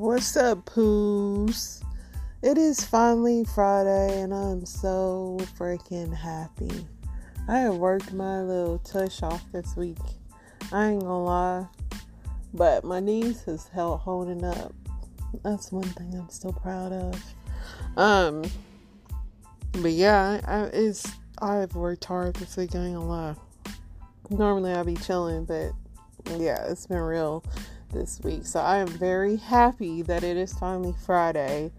What's up, poos? It is finally Friday, and I'm so freaking happy. I have worked my little tush off this week. I ain't gonna lie, but my knees has held holding up. That's one thing I'm still proud of. But yeah, I've worked hard this week. I ain't gonna lie. Normally I be chilling, but yeah, it's been real this week. So I am very happy that it is finally Friday.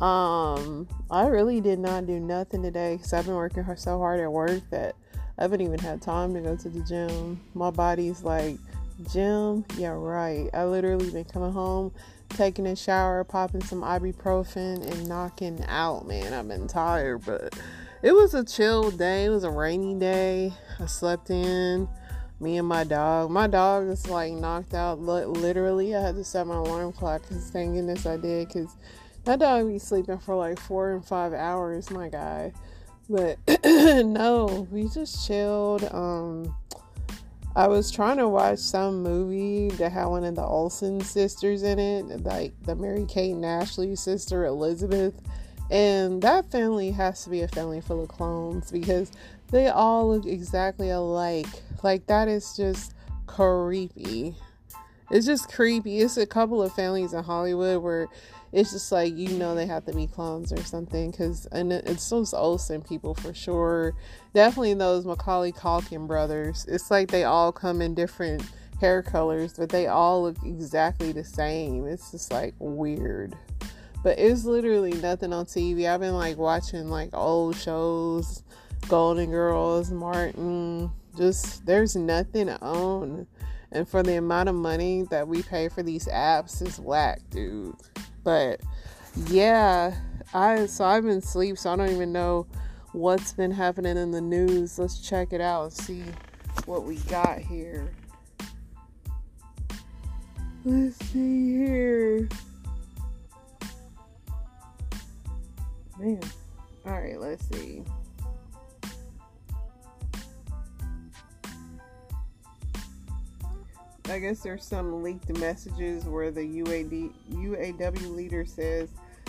I really did not do nothing today because I've been working so hard at work that I haven't even had time to go to the gym. My body's like, gym? Yeah, right. I literally been coming home, taking a shower, popping some ibuprofen, and knocking out, man. I've been tired, but it was a chill day. It was a rainy day. I slept in. Me and my dog. My dog is like knocked out. Literally, I had to set my alarm clock because thank goodness I did. Because that dog be sleeping for like 4 and 5 hours, my guy. But no, we just chilled. I was trying to watch some movie that had one of the Olsen sisters in it, like the Mary Kate Ashley sister Elizabeth. And that family has to be a family full of clones because they all look exactly alike. Like, that is just creepy. It's just creepy. It's a couple of families in Hollywood where it's just like, you know, they have to be clones or something. And it's those Olsen people for sure. Definitely those Macaulay Culkin brothers. It's like they all come in different hair colors, but they all look exactly the same. It's just like weird. But it's literally nothing on TV. I've been like watching like old shows, Golden Girls, Martin. Just there's nothing on, and for the amount of money that we pay for these apps, it's whack, dude. But yeah, I've been asleep, so I don't even know what's been happening in the news. Let's check it out and see what we got here. Let's see here. Man. Alright, let's see. I guess there's some leaked messages where the UAW leader says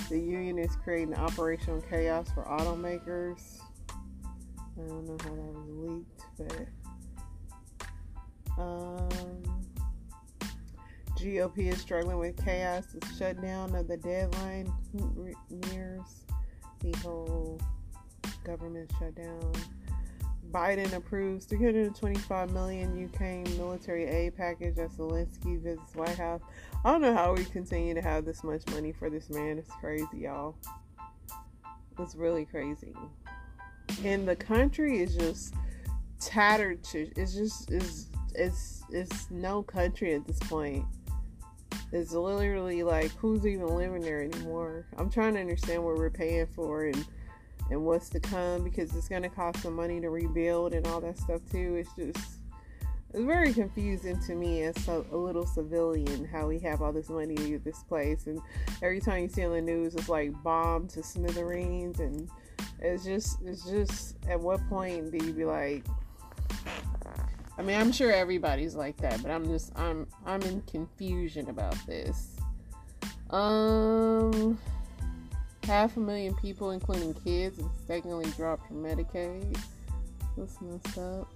the union is creating operational chaos for automakers. I don't know how that was leaked, but GOP is struggling with chaos. The shutdown of the deadline nears. The whole government shutdown. Biden approves $325 million Ukraine military aid package as Zelensky visits White House. I don't know how we continue to have this much money for this man. It's crazy, y'all. It's really crazy. And the country is just tattered. It's no country at this point. It's literally like, who's even living there anymore? I'm trying to understand what we're paying for and what's to come, because it's going to cost some money to rebuild and all that stuff too. It's very confusing to me as a little civilian how we have all this money to use this place, and every time you see on the news it's like bombed to smithereens, and it's just at what point do you be like, I mean, I'm sure everybody's like that, but I'm in confusion about this. 500,000 people, including kids, mistakenly dropped from Medicaid. That's messed up.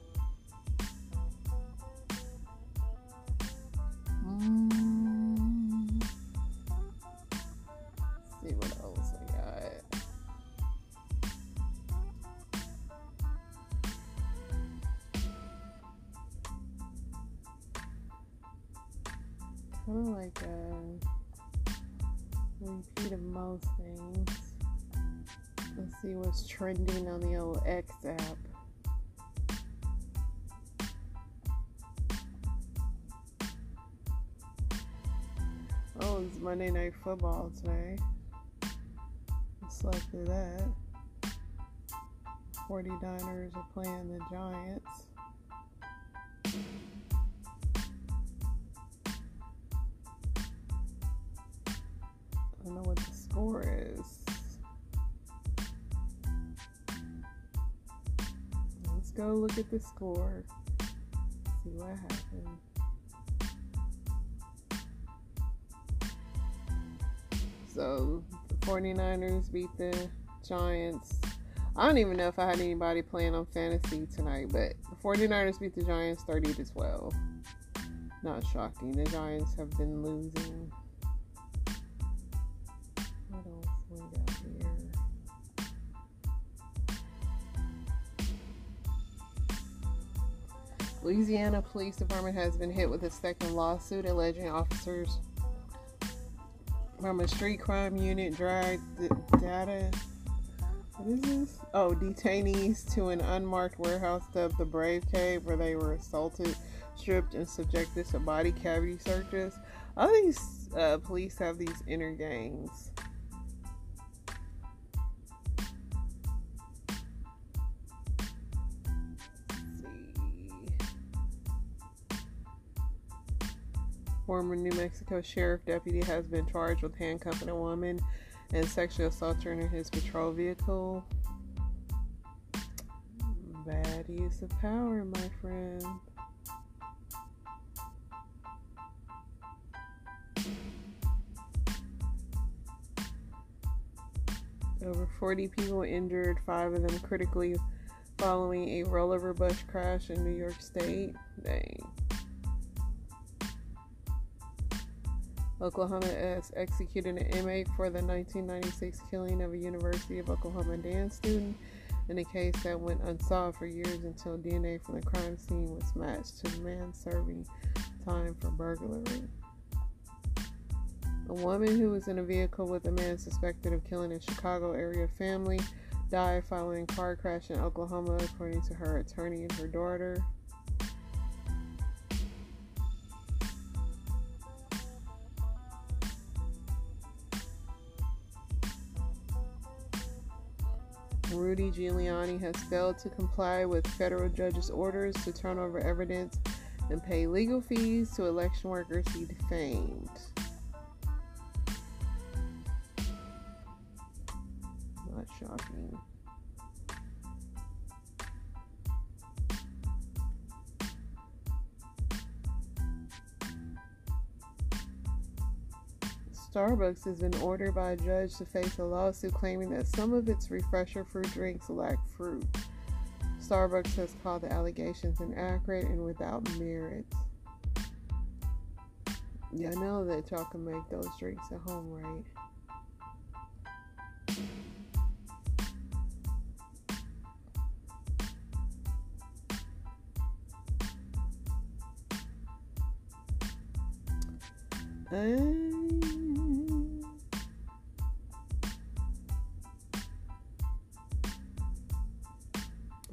Let's see what else I got. Kind of like a repeat of most things. Let's see what's trending on the old X app. Oh, it's Monday Night Football today. Let's look through that. 49ers are playing the Giants. I don't know what the score is. Let's go look at the score. See what happened. So the 49ers beat the Giants. I don't even know if I had anybody playing on fantasy tonight, but the 49ers beat the Giants 30-12. Not shocking. The Giants have been losing. What else we got here? Louisiana Police Department has been hit with a second lawsuit alleging officers from a street crime unit dragged data. What is this? Oh, detainees to an unmarked warehouse dubbed the Brave Cave, where they were assaulted, stripped, and subjected to body cavity searches. All these police have these inner gangs. Former New Mexico sheriff deputy has been charged with handcuffing a woman and sexual assault her in his patrol vehicle. Bad use of power, my friend. Over 40 people injured, 5 of them critically, following a rollover bus crash in New York State. Dang. Oklahoma has executed an inmate for the 1996 killing of a University of Oklahoma dance student in a case that went unsolved for years until DNA from the crime scene was matched to the man serving time for burglary. A woman who was in a vehicle with a man suspected of killing a Chicago area family died following a car crash in Oklahoma, according to her attorney and her daughter. Rudy Giuliani has failed to comply with federal judges' orders to turn over evidence and pay legal fees to election workers he defamed. Not shocking. Starbucks has been ordered by a judge to face a lawsuit claiming that some of its refresher fruit drinks lack fruit. Starbucks has called the allegations inaccurate and without merit. Yeah, I know that y'all can make those drinks at home, right?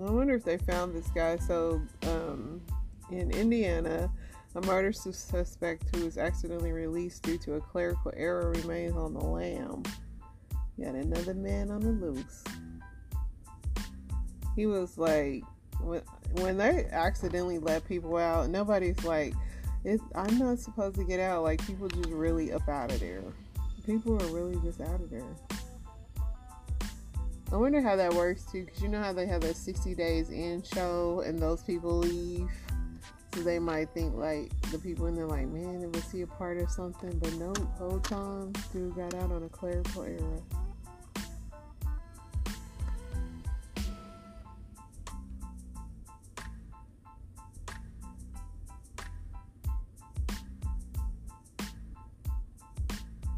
I wonder if they found this guy. So, in Indiana, a murder suspect who was accidentally released due to a clerical error remains on the lam. Yet another man on the loose. He was like, when they accidentally let people out, nobody's like, I'm not supposed to get out. Like, people just really up out of there. People are really just out of there. I wonder how that works too, because you know how they have that 60 days in show and those people leave, so they might think like the people in there like, man, it was he a part of something, but no, whole time dude got out on a clerical error.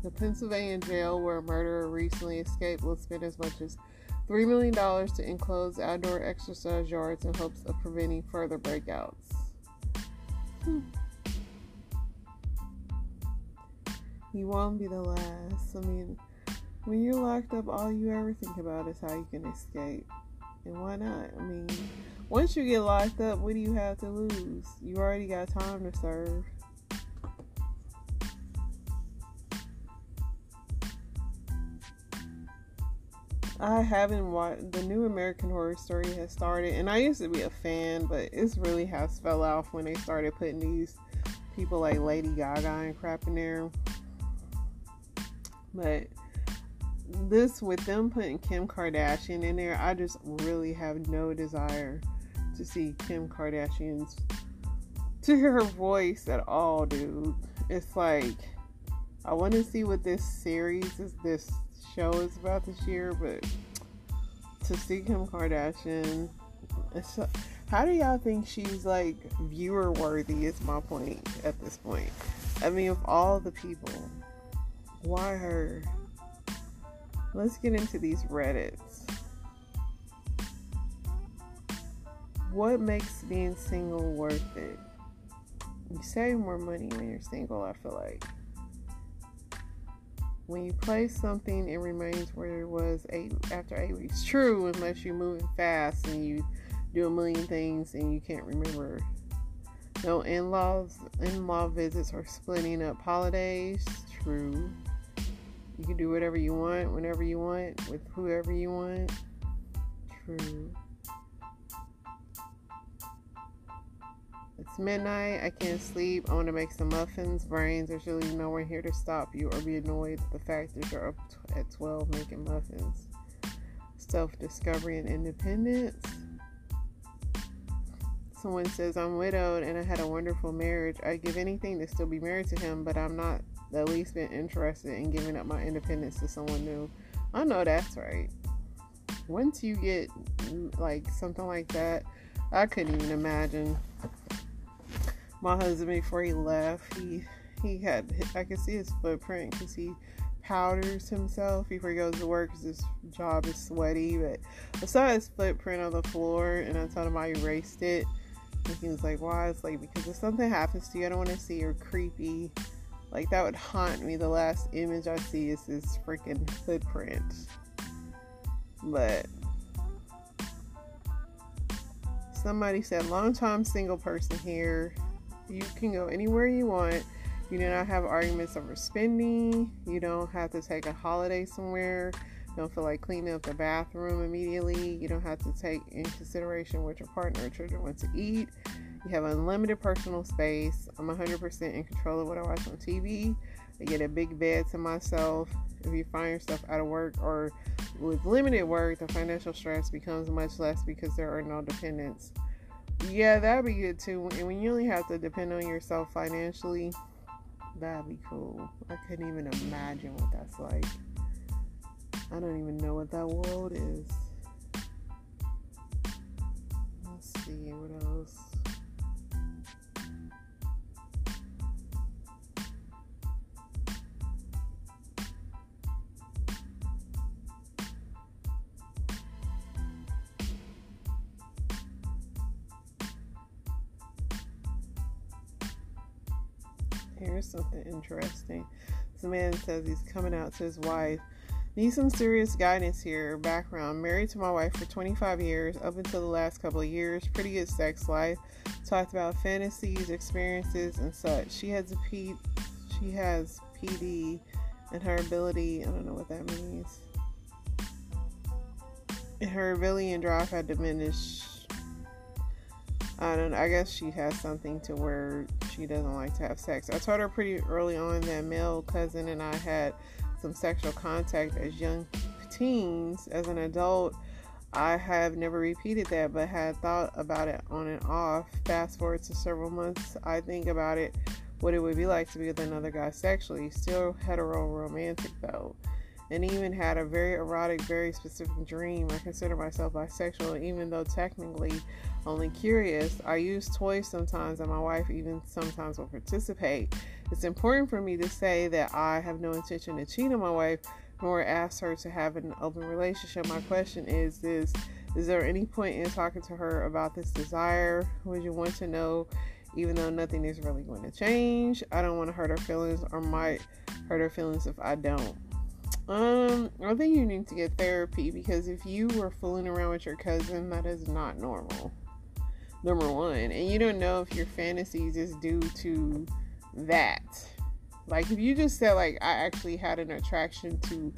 The Pennsylvania jail where a murderer recently escaped will spend as much as $3 million to enclose outdoor exercise yards in hopes of preventing further breakouts. You won't be the last. I mean, when you're locked up, all you ever think about is how you can escape. And why not? I mean, once you get locked up, what do you have to lose? You already got time to serve. I haven't watched the new American Horror Story has started, and I used to be a fan, but it's really has fell off when they started putting these people like Lady Gaga and crap in there. But this, with them putting Kim Kardashian in there, I just really have no desire to see Kim Kardashian's, to hear her voice at all, dude. It's like, I want to see what this show is about this year, but to see Kim Kardashian, so, how do y'all think she's like viewer worthy is my point at this point. I mean, of all the people, why her? Let's get into these Reddits. What makes being single worth it? You save more money when you're single, I feel like. When you place something, it remains where it was after 8 weeks. True, unless you're moving fast and you do a million things and you can't remember. No in-laws, in-law visits, or splitting up holidays. True. You can do whatever you want, whenever you want, with whoever you want. True. It's midnight. I can't sleep. I want to make some muffins, brains. There's really no one here to stop you or be annoyed at the fact that you're up at 12 making muffins. Self-discovery and independence. Someone says, I'm widowed and I had a wonderful marriage. I'd give anything to still be married to him, but I'm not the least bit interested in giving up my independence to someone new. I know that's right. Once you get like something like that, I couldn't even imagine. My husband, before he left, he had, I could see his footprint because he powders himself before he goes to work because his job is sweaty. But I saw his footprint on the floor and I told him I erased it. And he was like, why? It's like, because if something happens to you, I don't want to see your creepy, like that would haunt me. The last image I see is his freaking footprint. But somebody said, long time single person here. You can go anywhere you want. You do not have arguments over spending. You don't have to take a holiday somewhere. You don't feel like cleaning up the bathroom immediately. You don't have to take in consideration what your partner or children want to eat. You have unlimited personal space. I'm 100% in control of what I watch on TV. I get a big bed to myself. If you find yourself out of work or with limited work, the financial stress becomes much less because there are no dependents. Yeah, that'd be good too. And when you only have to depend on yourself financially, that'd be cool. I couldn't even imagine what that's like. I don't even know what that world is. Let's see, what else? Here's something interesting. This man says he's coming out to his wife. Need some serious guidance here. Background. Married to my wife for 25 years, up until the last couple of years. Pretty good sex life. Talked about fantasies, experiences, and such. She has PD and her ability. I don't know what that means. Her ability and drive had diminished. I don't know. I guess she has something to where she doesn't like to have sex. I told her pretty early on that male cousin and I had some sexual contact as young teens. As an adult, I have never repeated that, but had thought about it on and off. Fast forward to several months, I think about it, what it would be like to be with another guy sexually. Still hetero romantic though. And even had a very erotic, very specific dream. I consider myself bisexual, even though technically only curious. I use toys sometimes, and my wife even sometimes will participate. It's important for me to say that I have no intention to cheat on my wife, nor ask her to have an open relationship. My question is this: is there any point in talking to her about this desire? Would you want to know, even though nothing is really going to change? I don't want to hurt her feelings, or might hurt her feelings if I don't. I think you need to get therapy, because if you were fooling around with your cousin, that is not normal, number one. And you don't know if your fantasies is due to that. Like, if you just said, like, I actually had an attraction to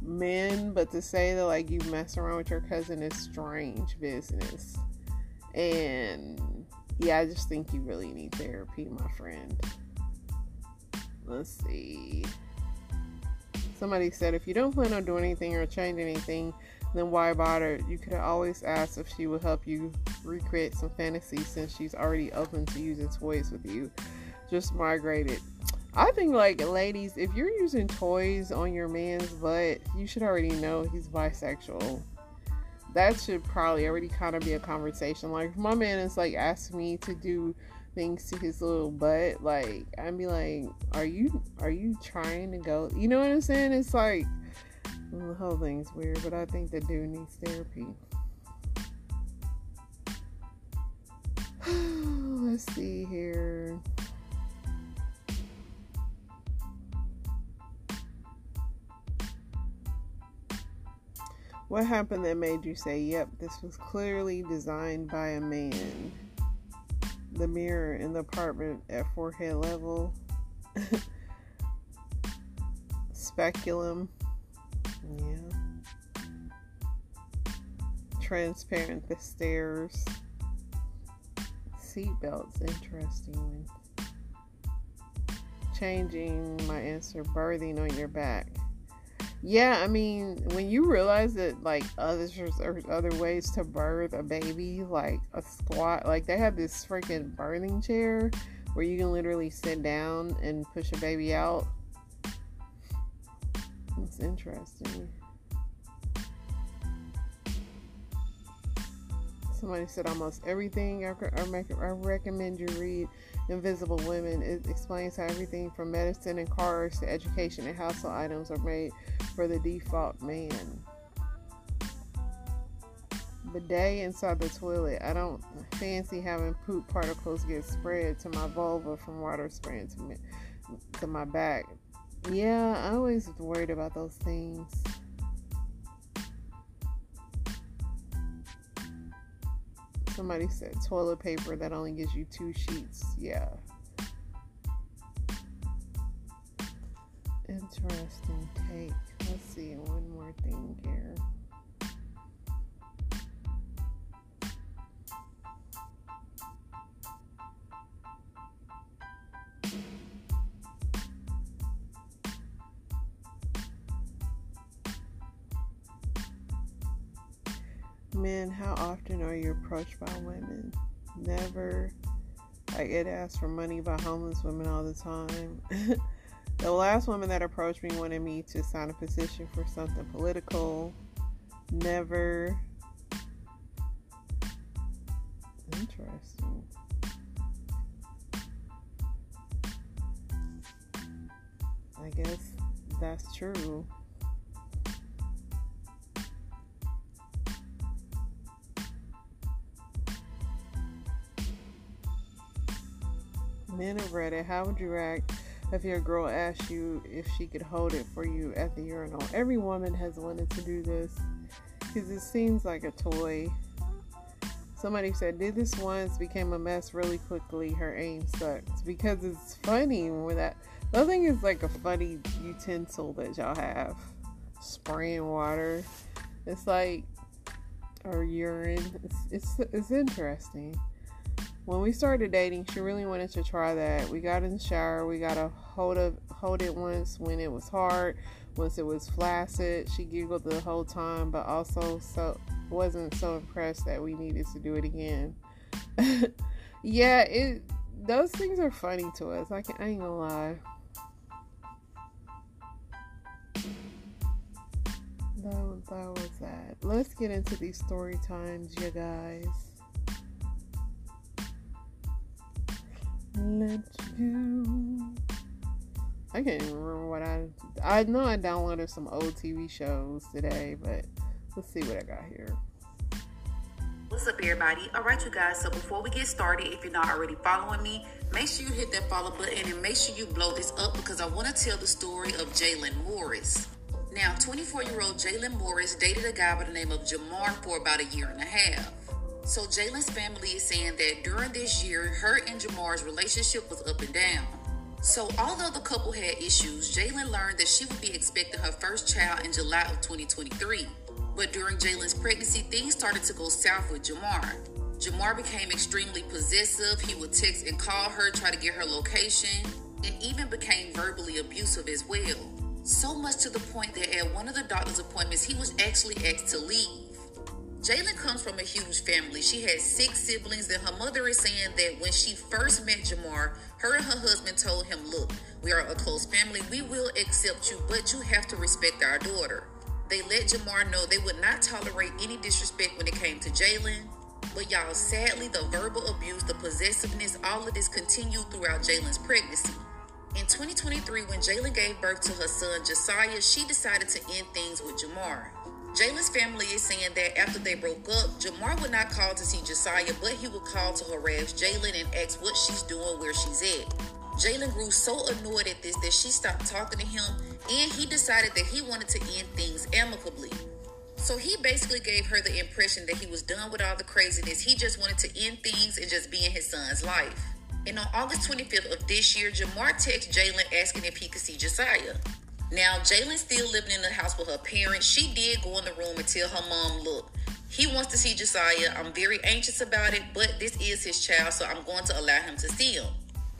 men, but to say that, like, you mess around with your cousin is strange business. And, yeah, I just think you really need therapy, my friend. Let's see. Somebody said, if you don't plan on doing anything or change anything, then why bother? You could always ask if she will help you recreate some fantasies, since she's already open to using toys with you. Just migrate it. I think, like, ladies, if you're using toys on your man's butt, you should already know he's bisexual. That should probably already kind of be a conversation. Like, if my man is, like, asking me to do things to his little butt, like, I'd be like, are you trying to go? You know what I'm saying? It's like, the whole thing's weird, but I think the dude needs therapy. Let's see here. What happened that made you say, yep, this was clearly designed by a man? The mirror in the apartment at forehead level. Speculum. Yeah. Transparent the stairs. Seatbelts. Interesting one. Changing my answer. Birthing on your back. Yeah, I mean, when you realize that, like, there's other ways to birth a baby, like a squat, like they have this freaking birthing chair where you can literally sit down and push a baby out. It's interesting. Somebody said almost everything I recommend you read. Invisible Women. It explains how everything from medicine and cars to education and household items are made for the default man. Bidet inside the toilet. I don't fancy having poop particles get spread to my vulva from water spraying to my back. Yeah, I always was worried about those things. Somebody said toilet paper that only gives you 2 sheets. Yeah. Interesting take. Let's see one more thing here. Men, how often are you approached by women? Never. I get asked for money by homeless women all the time. The last woman that approached me wanted me to sign a petition for something political. Never. Interesting. I guess that's true. Men of Reddit, how would you react if your girl asked you if she could hold it for you at the urinal? Every woman has wanted to do this because it seems like a toy. Somebody said, did this once, became a mess really quickly. Her aim sucks. Because it's funny when that. The thing is like a funny utensil that y'all have. Spraying water. It's like, or urine. It's interesting. When we started dating, she really wanted to try that. We got in the shower. We got to hold it once when it was hard, once it was flaccid. She giggled the whole time, but also wasn't so impressed that we needed to do it again. Yeah, those things are funny to us. I ain't gonna lie. That was that. Let's get into these story times, you guys. Let's go. I can't even remember what I know I downloaded some old TV shows today, but let's see what I got here. What's up, everybody? All right, you guys. So before we get started, if you're not already following me, make sure you hit that follow button and make sure you blow this up because I want to tell the story of Jalen Morris. Now, 24-year-old Jalen Morris dated a guy by the name of Jamar for about a year and a half. So Jalen's family is saying that during this year, her and Jamar's relationship was up and down. So although the couple had issues, Jalen learned that she would be expecting her first child in July of 2023. But during Jalen's pregnancy, things started to go south with Jamar. Jamar became extremely possessive. He would text and call her, try to get her location, and even became verbally abusive as well. So much to the point that at one of the doctor's appointments, he was actually asked to leave. Jalen comes from a huge family. She has 6 siblings, and her mother is saying that when she first met Jamar, her and her husband told him, look, we are a close family. We will accept you, but you have to respect our daughter. They let Jamar know they would not tolerate any disrespect when it came to Jalen. But y'all, sadly, the verbal abuse, the possessiveness, all of this continued throughout Jalen's pregnancy. In 2023, when Jalen gave birth to her son, Josiah, she decided to end things with Jamar. Jalen's family is saying that after they broke up, Jamar would not call to see Josiah, but he would call to harass Jalen and ask what she's doing, where she's at. Jalen grew so annoyed at this that she stopped talking to him, and he decided that he wanted to end things amicably. So he basically gave her the impression that he was done with all the craziness. He just wanted to end things and just be in his son's life. And on August 25th of this year, Jamar texted Jalen asking if he could see Josiah. Now, Jalen's still living in the house with her parents. She did go in the room and tell her mom, look, he wants to see Josiah. I'm very anxious about it, but this is his child, so I'm going to allow him to see him.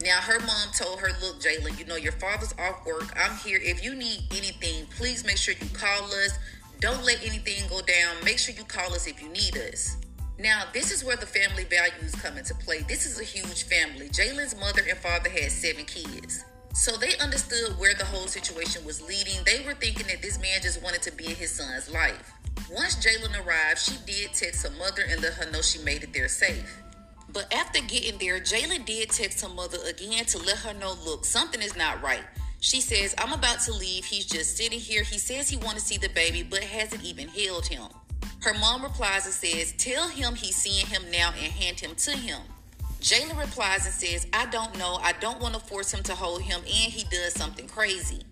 Now, her mom told her, look, Jalen, you know, your father's off work. I'm here. If you need anything, please make sure you call us. Don't let anything go down. Make sure you call us if you need us. Now, this is where the family values come into play. This is a huge family. Jalen's mother and father had 7 kids. So they understood where the whole situation was leading. They were thinking that this man just wanted to be in his son's life. Once Jalen arrived, she did text her mother and let her know she made it there safe. But after getting there, Jalen did text her mother again to let her know, look, something is not right. She says, I'm about to leave. He's just sitting here. He says he wants to see the baby, but hasn't even held him. Her mom replies and says, tell him he's seeing him now and hand him to him. Jalen replies and says, I don't know. I don't want to force him to hold him, and he does something crazy.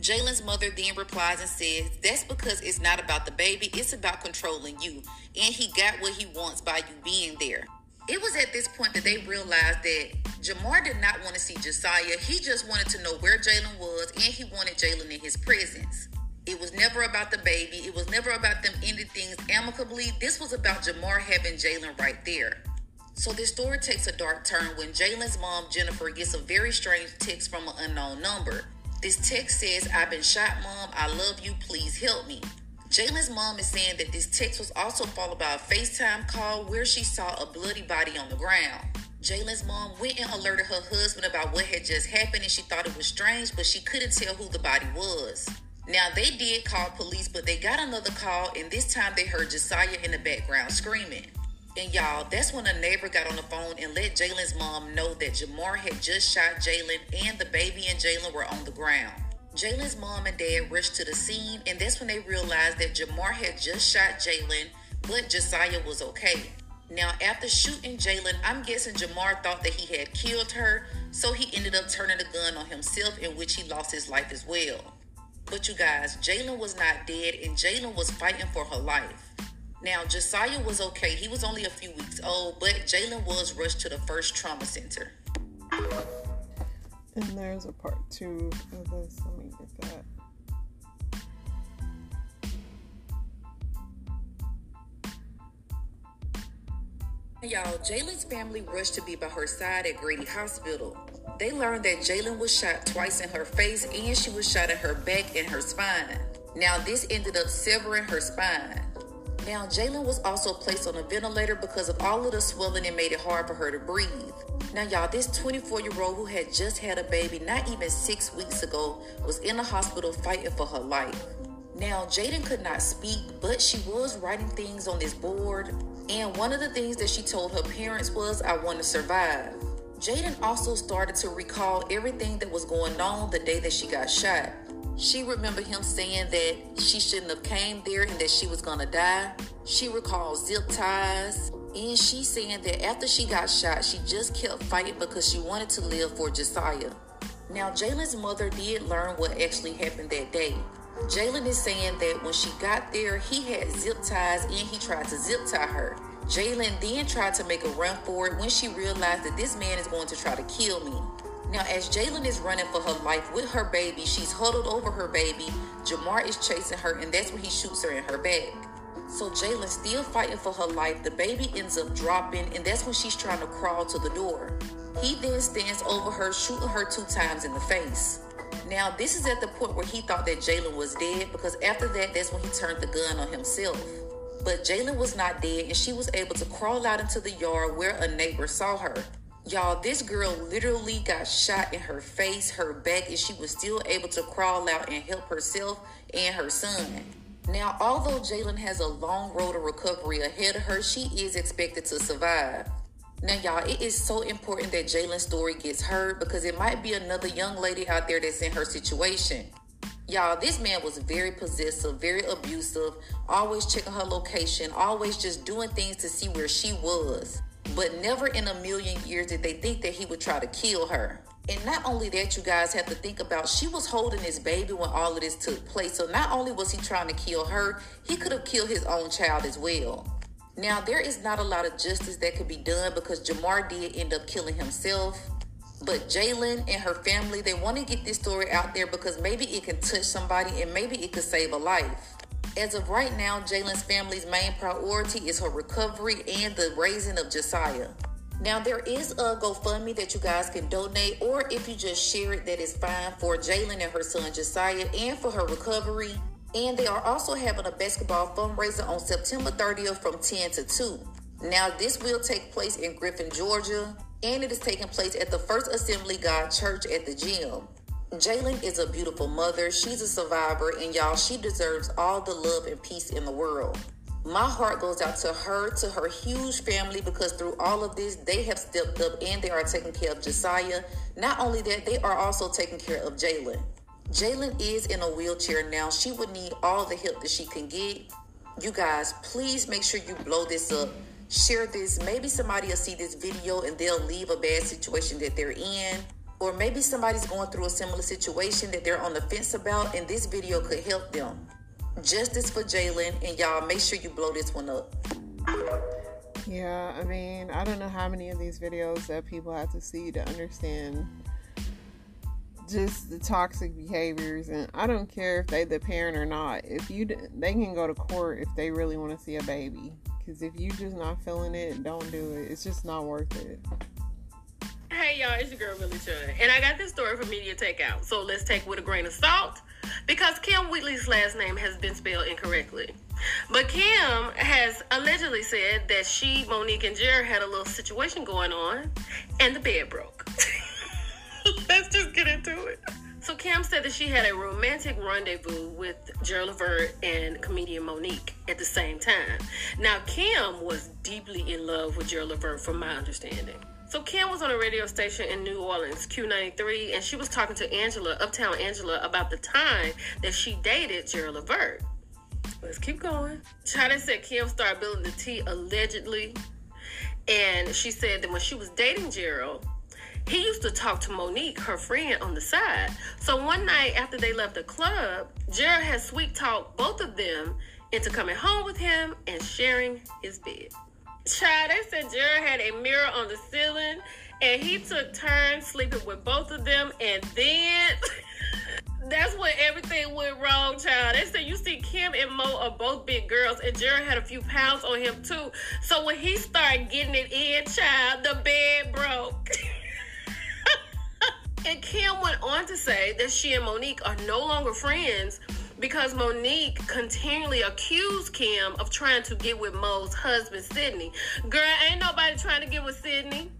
Jalen's mother then replies and says, that's because it's not about the baby. It's about controlling you, and he got what he wants by you being there. It was at this point that they realized that Jamar did not want to see Josiah. He just wanted to know where Jalen was, and he wanted Jalen in his presence. It was never about the baby. It was never about them ending things amicably. This was about Jamar having Jalen right there. So this story takes a dark turn when Jalen's mom, Jennifer, gets a very strange text from an unknown number. This text says, I've been shot, Mom. I love you. Please help me. Jalen's mom is saying that this text was also followed by a FaceTime call where she saw a bloody body on the ground. Jalen's mom went and alerted her husband about what had just happened, and she thought it was strange, but she couldn't tell who the body was. Now, they did call police, but they got another call, and this time they heard Josiah in the background screaming. And y'all, that's when a neighbor got on the phone and let Jalen's mom know that Jamar had just shot Jalen, and the baby and Jalen were on the ground. Jalen's mom and dad rushed to the scene, and that's when they realized that Jamar had just shot Jalen, but Josiah was okay. Now, after shooting Jalen, I'm guessing Jamar thought that he had killed her, so he ended up turning the gun on himself, in which he lost his life as well. But you guys, Jalen was not dead, and Jalen was fighting for her life. Now, Josiah was okay. He was only a few weeks old, but Jalen was rushed to the first trauma center. And there's a part 2 of this. Let me get that. Y'all, Jalen's family rushed to be by her side at Grady Hospital. They learned that Jalen was shot twice in her face, and she was shot in her back and her spine. Now, this ended up severing her spine. Now, Jalen was also placed on a ventilator because of all of the swelling and made it hard for her to breathe. Now, y'all, this 24-year-old who had just had a baby not even 6 weeks ago was in the hospital fighting for her life. Now, Jalen could not speak, but she was writing things on this board. And one of the things that she told her parents was, I want to survive. Jalen also started to recall everything that was going on the day that she got shot. She remembered him saying that she shouldn't have came there and that she was gonna die. She recalled zip ties, and she saying that after she got shot, she just kept fighting because she wanted to live for Josiah. Now, Jalen's mother did learn what actually happened that day. Jalen is saying that when she got there, he had zip ties and he tried to zip tie her. Jalen then tried to make a run for it when she realized that this man is going to try to kill me. Now, as Jalen is running for her life with her baby, she's huddled over her baby. Jamar is chasing her, and that's when he shoots her in her back. So Jalen's still fighting for her life. The baby ends up dropping, and that's when she's trying to crawl to the door. He then stands over her, shooting her 2 times in the face. Now, this is at the point where he thought that Jalen was dead, because after that, that's when he turned the gun on himself. But Jalen was not dead, and she was able to crawl out into the yard where a neighbor saw her. Y'all, this girl literally got shot in her face, her back, and she was still able to crawl out and help herself and her son. Now, although Jalen has a long road to recovery ahead of her, she is expected to survive. Now, y'all, it is so important that Jalen's story gets heard because it might be another young lady out there that's in her situation. Y'all, this man was very possessive, very abusive, always checking her location, always just doing things to see where she was. But never in a million years did they think that he would try to kill her. And not only that, you guys have to think about, she was holding his baby when all of this took place. So not only was he trying to kill her, he could have killed his own child as well. Now, there is not a lot of justice that could be done because Jamar did end up killing himself. But Jalen and her family, they want to get this story out there because maybe it can touch somebody and maybe it could save a life. As of right now, Jalen's family's main priority is her recovery and the raising of Josiah. Now, there is a GoFundMe that you guys can donate, or if you just share it, that is fine, for Jalen and her son Josiah and for her recovery. And they are also having a basketball fundraiser on September 30th from 10 to 2. Now, this will take place in Griffin, Georgia, and it is taking place at the First Assembly God Church at the gym. Jalen is a beautiful mother, she's a survivor, and y'all, she deserves all the love and peace in the world. My heart goes out to her huge family, because through all of this, they have stepped up and they are taking care of Josiah. Not only that, they are also taking care of Jalen. Jalen is in a wheelchair now. She would need all the help that she can get. You guys, please make sure you blow this up. Share this. Maybe somebody will see this video and they'll leave a bad situation that they're in. Or maybe somebody's going through a similar situation that they're on the fence about, and this video could help them. Justice for Jalen, and y'all make sure you blow this one up. Yeah, I mean, I don't know how many of these videos that people have to see to understand just the toxic behaviors. And I don't care if they the parent or not. They can go to court if they really want to see a baby. Because if you just not feeling it, don't do it. It's just not worth it. Hey y'all, it's your girl Really Chun, and I got this story from Media Takeout, so let's take it with a grain of salt, because Kim Wheatley's last name has been spelled incorrectly. But Kim has allegedly said that she, Monique, and Jerry had a little situation going on, and the bed broke. Let's just get into it. So Kim said that she had a romantic rendezvous with Gerald Levert and comedian Monique at the same time. Now, Kim was deeply in love with Gerald Levert, from my understanding. So Kim was on a radio station in New Orleans, Q93, and she was talking to Angela, Uptown Angela, about the time that she dated Gerald Levert. Let's keep going. China said Kim started building the tea allegedly, and she said that when she was dating Gerald, he used to talk to Monique, her friend, on the side. So one night after they left the club, Gerald had sweet-talked both of them into coming home with him and sharing his bed. Child, they said Gerald had a mirror on the ceiling, and he took turns sleeping with both of them, and then that's when everything went wrong, child. They said you see Kim and Mo are both big girls, and Gerald had a few pounds on him too. So when he started getting it in, child, the bed broke. And Kim went on to say that she and Monique are no longer friends, because Monique continually accused Kim of trying to get with Mo's husband, Sydney. Girl, ain't nobody trying to get with Sydney.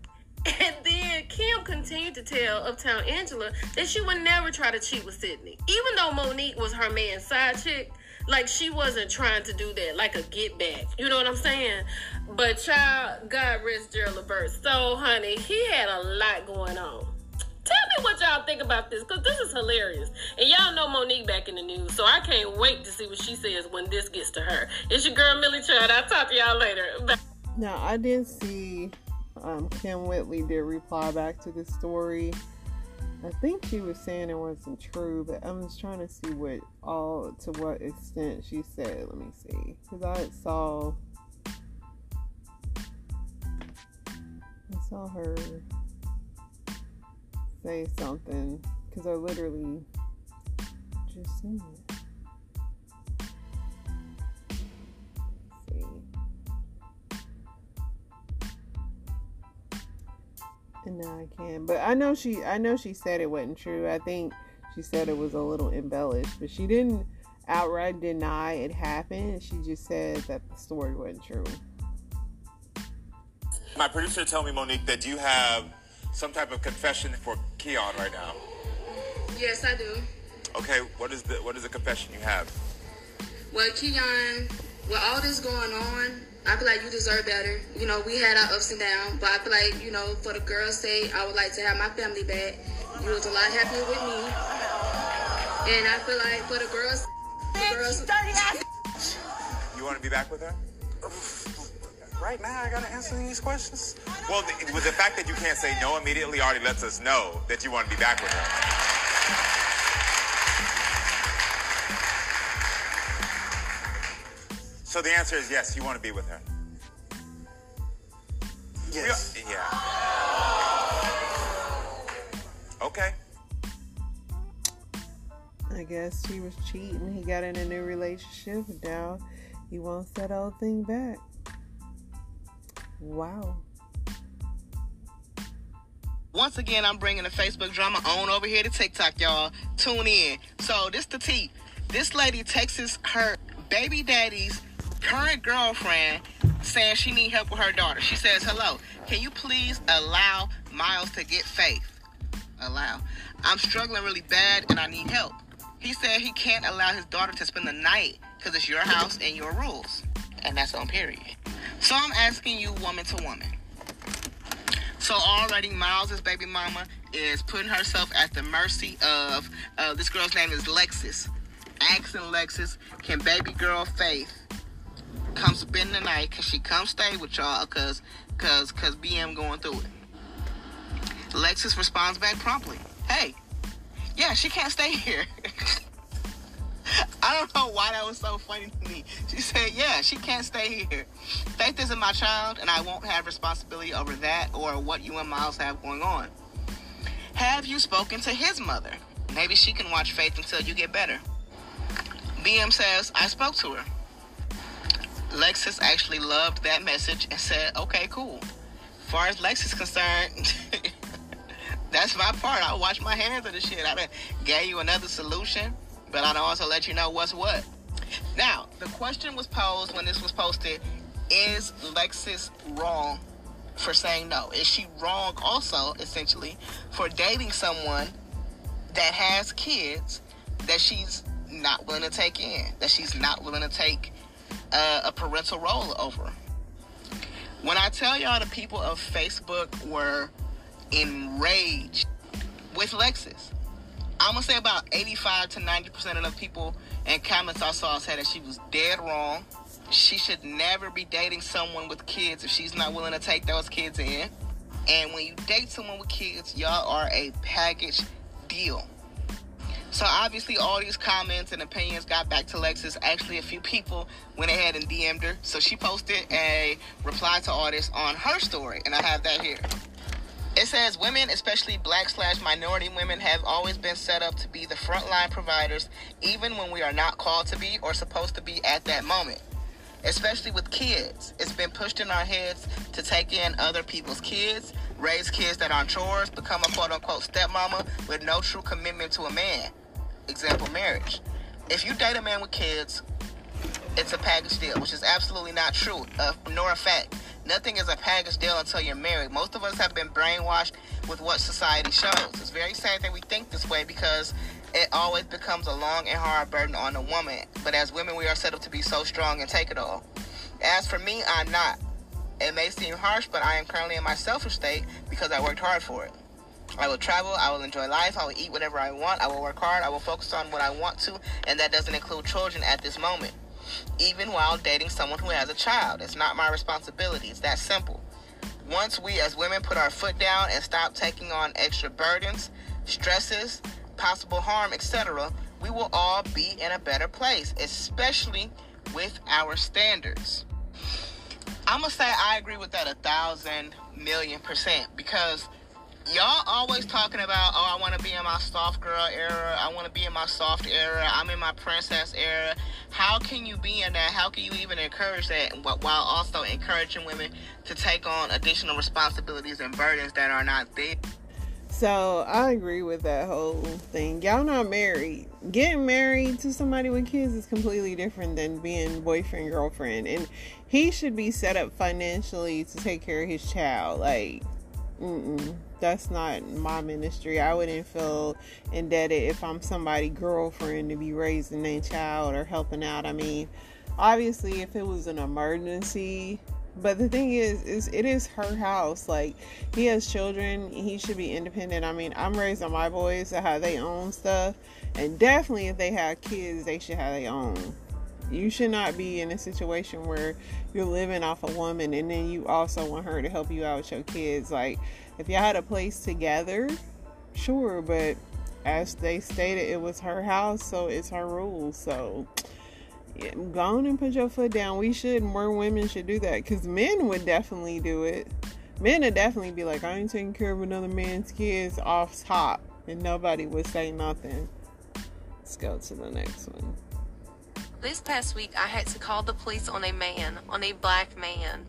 And then Kim continued to tell Uptown Angela that she would never try to cheat with Sydney. Even though Monique was her man's side chick, like, she wasn't trying to do that, like a get back. You know what I'm saying? But child, God rest Gerald Levert. So, honey, he had a lot going on. Tell me what y'all think about this, because this is hilarious. And y'all know Monique back in the news, so I can't wait to see what she says when this gets to her. It's your girl, Millie Chud. I'll talk to y'all later. Bye. Now, I did see Kim Whitley did reply back to this story. I think she was saying it wasn't true, but I'm just trying to see to what extent she said. Let me see. Because I saw her say something, because I literally just seen it. Let's see, and now I can. But I know she said it wasn't true. I think she said it was a little embellished, but she didn't outright deny it happened. She just said that the story wasn't true. My producer told me, Monique, that you have some type of confession for Keon right now. Yes, I do. Okay, what is the confession you have? Well, Keon, with all this going on, I feel like you deserve better. You know, we had our ups and downs, but I feel like, you know, for the girls' sake, I would like to have my family back. You was a lot happier with me. And I feel like for the girls... You want to be back with her? Right now, I gotta answer these questions. Well, with the fact that you can't say no immediately already lets us know that you want to be back with her. So the answer is yes, you want to be with her. Yes. Yeah. Okay. I guess she was cheating. He got in a new relationship. Now he wants that old thing back. Wow. Once again, I'm bringing the Facebook drama on over here to TikTok, y'all. Tune in. So this the tea. This lady texts her baby daddy's current girlfriend saying she need help with her daughter. She says, hello, can you please allow Miles to get Faith? Allow. I'm struggling really bad and I need help. He said he can't allow his daughter to spend the night because it's your house and your rules. And that's on period. So I'm asking you woman to woman. So already Miles' baby mama is putting herself at the mercy of, this girl's name is Lexis. Asking Lexis, can baby girl Faith come spend the night? Can she come stay with y'all? Cause BM going through it. Lexis responds back promptly. Hey, yeah, she can't stay here. I don't know why that was so funny to me. She said, yeah, she can't stay here. Faith isn't my child, and I won't have responsibility over that or what you and Miles have going on. Have you spoken to his mother? Maybe she can watch Faith until you get better. BM says, I spoke to her. Lexis actually loved that message and said, okay, cool. As far as Lexis is concerned, that's my part. I wash my hands of this shit. I done gave you another solution, but I done also let you know what's what. Now, the question was posed when this was posted, is Lexis wrong for saying no? Is she wrong also, essentially, for dating someone that has kids that she's not willing to take in, that she's not willing to take a parental role over? When I tell y'all, the people of Facebook were enraged with Lexis. I'm gonna say about 85 to 90% of the people and comments I saw said that she was dead wrong. She should never be dating someone with kids if she's not willing to take those kids in. And when you date someone with kids, y'all are a package deal. So obviously all these comments and opinions got back to Lexis. Actually, a few people went ahead and DM'd her. So she posted a reply to all this on her story, and I have that here. It says, women, especially black/minority women, have always been set up to be the frontline providers, even when we are not called to be or supposed to be at that moment. Especially with kids. It's been pushed in our heads to take in other people's kids, raise kids that aren't yours, become a quote-unquote stepmama with no true commitment to a man. Example, marriage. If you date a man with kids, it's a package deal, which is absolutely not true, nor a fact. Nothing is a package deal until you're married. Most of us have been brainwashed with what society shows. It's very sad that we think this way because it always becomes a long and hard burden on the woman. But as women, we are set up to be so strong and take it all. As for me, I'm not. It may seem harsh, but I am currently in my selfish state because I worked hard for it. I will travel, I will enjoy life, I will eat whatever I want, I will work hard, I will focus on what I want to, and that doesn't include children at this moment. Even while dating someone who has a child, it's not my responsibility. It's that simple. Once we as women put our foot down and stop taking on extra burdens, stresses, possible harm, etc., we will all be in a better place, especially with our standards. I'm gonna say I agree with that 1,000,000,000% because y'all always talking about, oh, I want to be in my soft girl era, I want to be in my soft era, I'm in my princess era. How can you be in that? How can you even encourage that while also encouraging women to take on additional responsibilities and burdens that are not there? So I agree with that whole thing. Y'all not married. Getting married to somebody with kids is completely different than being boyfriend, girlfriend. And he should be set up financially to take care of his child. Like, that's not my ministry. I wouldn't feel indebted if I'm somebody's girlfriend to be raising their child or helping out. I mean, obviously, if it was an emergency. But the thing is it is her house. Like, he has children. He should be independent. I mean, I'm raising my boys to have their own stuff. And definitely if they have kids, they should have their own. You should not be in a situation where you're living off a woman and then you also want her to help you out with your kids. Like, if y'all had a place together, sure. But as they stated, it was her house, so it's her rules. So... yeah, go on and put your foot down. We should, more women should do that, because men would definitely do it. Men would definitely be like, I ain't taking care of another man's kids off top, and nobody would say nothing. Let's go to the next one. This past week, I had to call the police on a black man.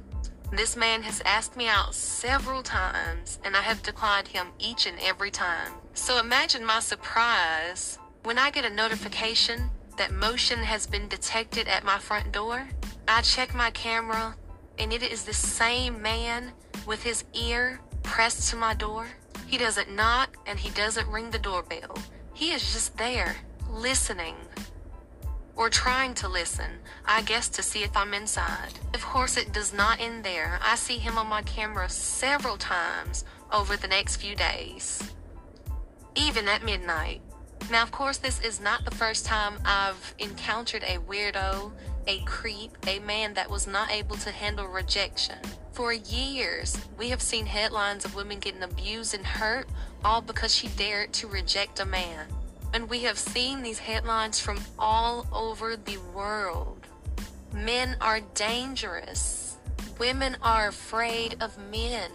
This man has asked me out several times, and I have declined him each and every time. So imagine my surprise when I get a notification that motion has been detected at my front door. I check my camera, and it is the same man with his ear pressed to my door. He doesn't knock, and he doesn't ring the doorbell. He is just there, listening. Or trying to listen, I guess, to see if I'm inside. Of course, it does not end there. I see him on my camera several times over the next few days, even at midnight. Now, of course, this is not the first time I've encountered a weirdo, a creep, a man that was not able to handle rejection. For years, we have seen headlines of women getting abused and hurt, all because she dared to reject a man. And we have seen these headlines from all over the world. Men are dangerous. Women are afraid of men.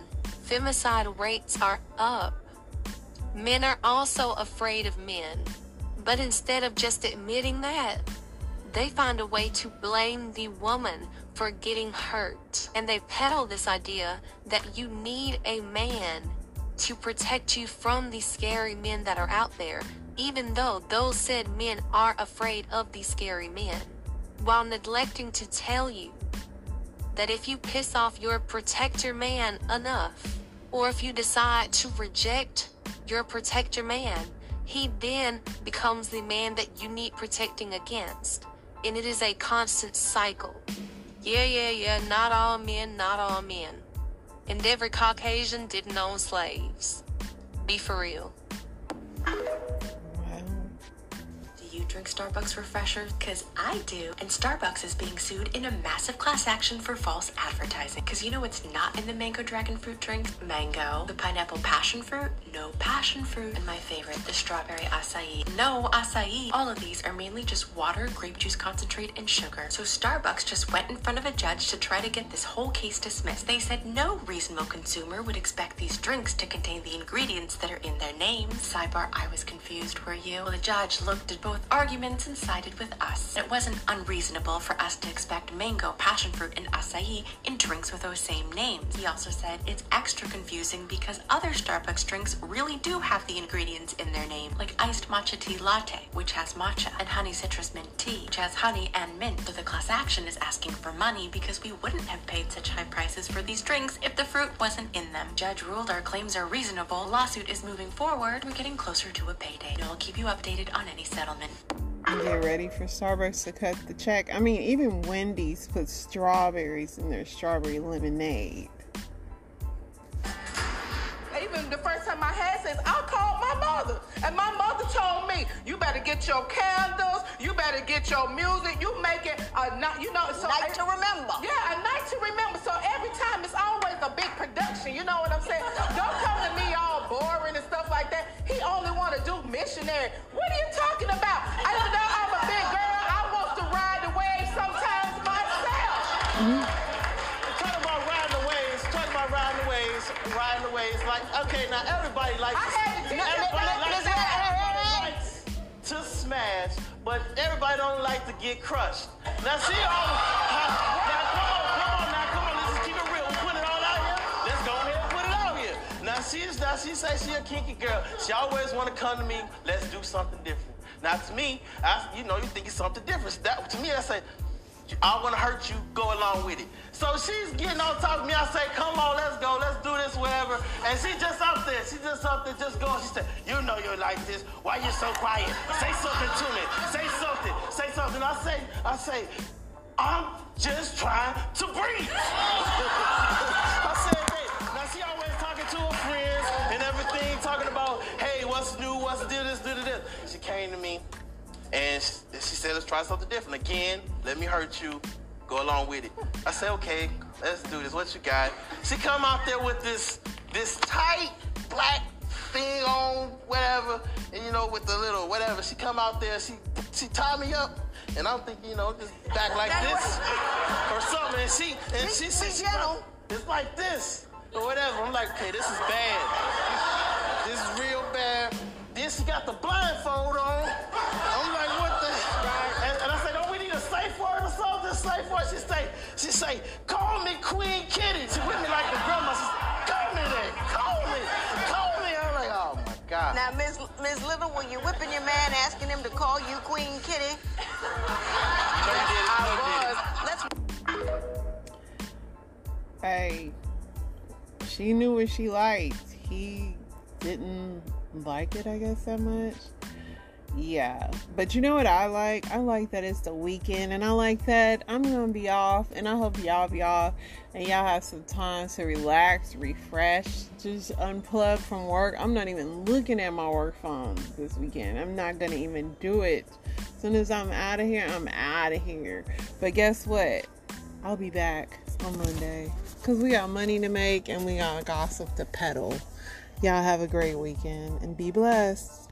Femicide rates are up. Men are also afraid of men, but instead of just admitting that, they find a way to blame the woman for getting hurt. And they peddle this idea that you need a man to protect you from the scary men that are out there, even though those said men are afraid of these scary men, while neglecting to tell you that if you piss off your protector man enough, or if you decide to reject your protector man, he then becomes the man that you need protecting against. And it is a constant cycle. Not all men, not all men. And every Caucasian didn't own slaves. Be for real. Do you drink Starbucks Refresher? Because I do. And Starbucks is being sued in a massive class action for false advertising. Because you know what's not in the mango dragon fruit drinks? Mango. The pineapple passion fruit? No passion fruit. And my favorite, the strawberry acai. No acai. All of these are mainly just water, grape juice concentrate, and sugar. So Starbucks just went in front of a judge to try to get this whole case dismissed. They said no reasonable consumer would expect these drinks to contain the ingredients that are in their name. Sidebar, I was confused, were you? Well, the judge looked at both arguments and sided with us. It wasn't unreasonable for us to expect mango, passion fruit, and acai in drinks with those same names. He also said it's extra confusing because other Starbucks drinks really do have the ingredients in their name, like iced matcha tea latte, which has matcha, and honey citrus mint tea, which has honey and mint. So the class action is asking for money because we wouldn't have paid such high prices for these drinks if the fruit wasn't in them. Judge ruled our claims are reasonable. Lawsuit is moving forward. We're getting closer to a payday. And I'll keep you updated on any settlement. Get ready for Starbucks to cut the check. I mean, even Wendy's puts strawberries in their strawberry lemonade. Even the first time I had sex, I called my mother, and my mother told me, "You better get your candles, you better get your music, you make it a night, you know, so night to remember." Yeah, a night to remember. So every time it's always a big production. You know what I'm saying? Don't come to me all boring and stuff like that. He only want to do missionary. What are you talking about? I don't know. I'm a big girl. I want to ride the wave sometimes myself. Talking about riding the waves. Like, okay, now everybody likes to smash, but everybody don't like to get crushed. Now see all. Now come on. Let's keep it real. Put it all out here. Let's go ahead and put it out here. Now She says she a kinky girl. She always want to come to me, let's do something different. Now, to me, you think it's something different. That, to me, I say, I want to hurt you, go along with it. So she's getting on top of me. I say, come on, let's go. Let's do this, whatever. And she just up there. Just going. She said, you know you're like this. Why you so quiet? Say something to me. Say something. Say something. I say, I'm just trying to breathe. I said, hey, now she always talking to her friends and everything, talking about, hey, what's new? What's do this. She came to me. And she said, let's try something different. Again, let me hurt you. Go along with it. I said, okay, let's do this. What you got? She come out there with this tight black thing on, whatever, and with the little whatever. She come out there, she tied me up, and I'm thinking, just back like this or something. And she says, it's like this or whatever. I'm like, okay, this is bad. This is real bad. Then she got the blindfold on. I'm like, what the? And I said, don't we need a safe word or something? Safe word. She say, call me Queen Kitty. She with me like the grandma. She said, call me that. Call me. I'm like, oh my God. Now, Ms. Little, when you're whipping your man, asking him to call you Queen Kitty. Hey, she knew what she liked. He didn't like it, I guess, that much. Yeah, but you know what I like? I like that it's the weekend, and I like that I'm gonna be off, and I hope y'all be off and y'all have some time to relax, refresh, just unplug from work. I'm not even looking at my work phone this weekend. I'm not gonna even do it. As soon as I'm out of here. But guess what? I'll be back on Monday, because we got money to make and we got gossip to peddle. Y'all have a great weekend and be blessed.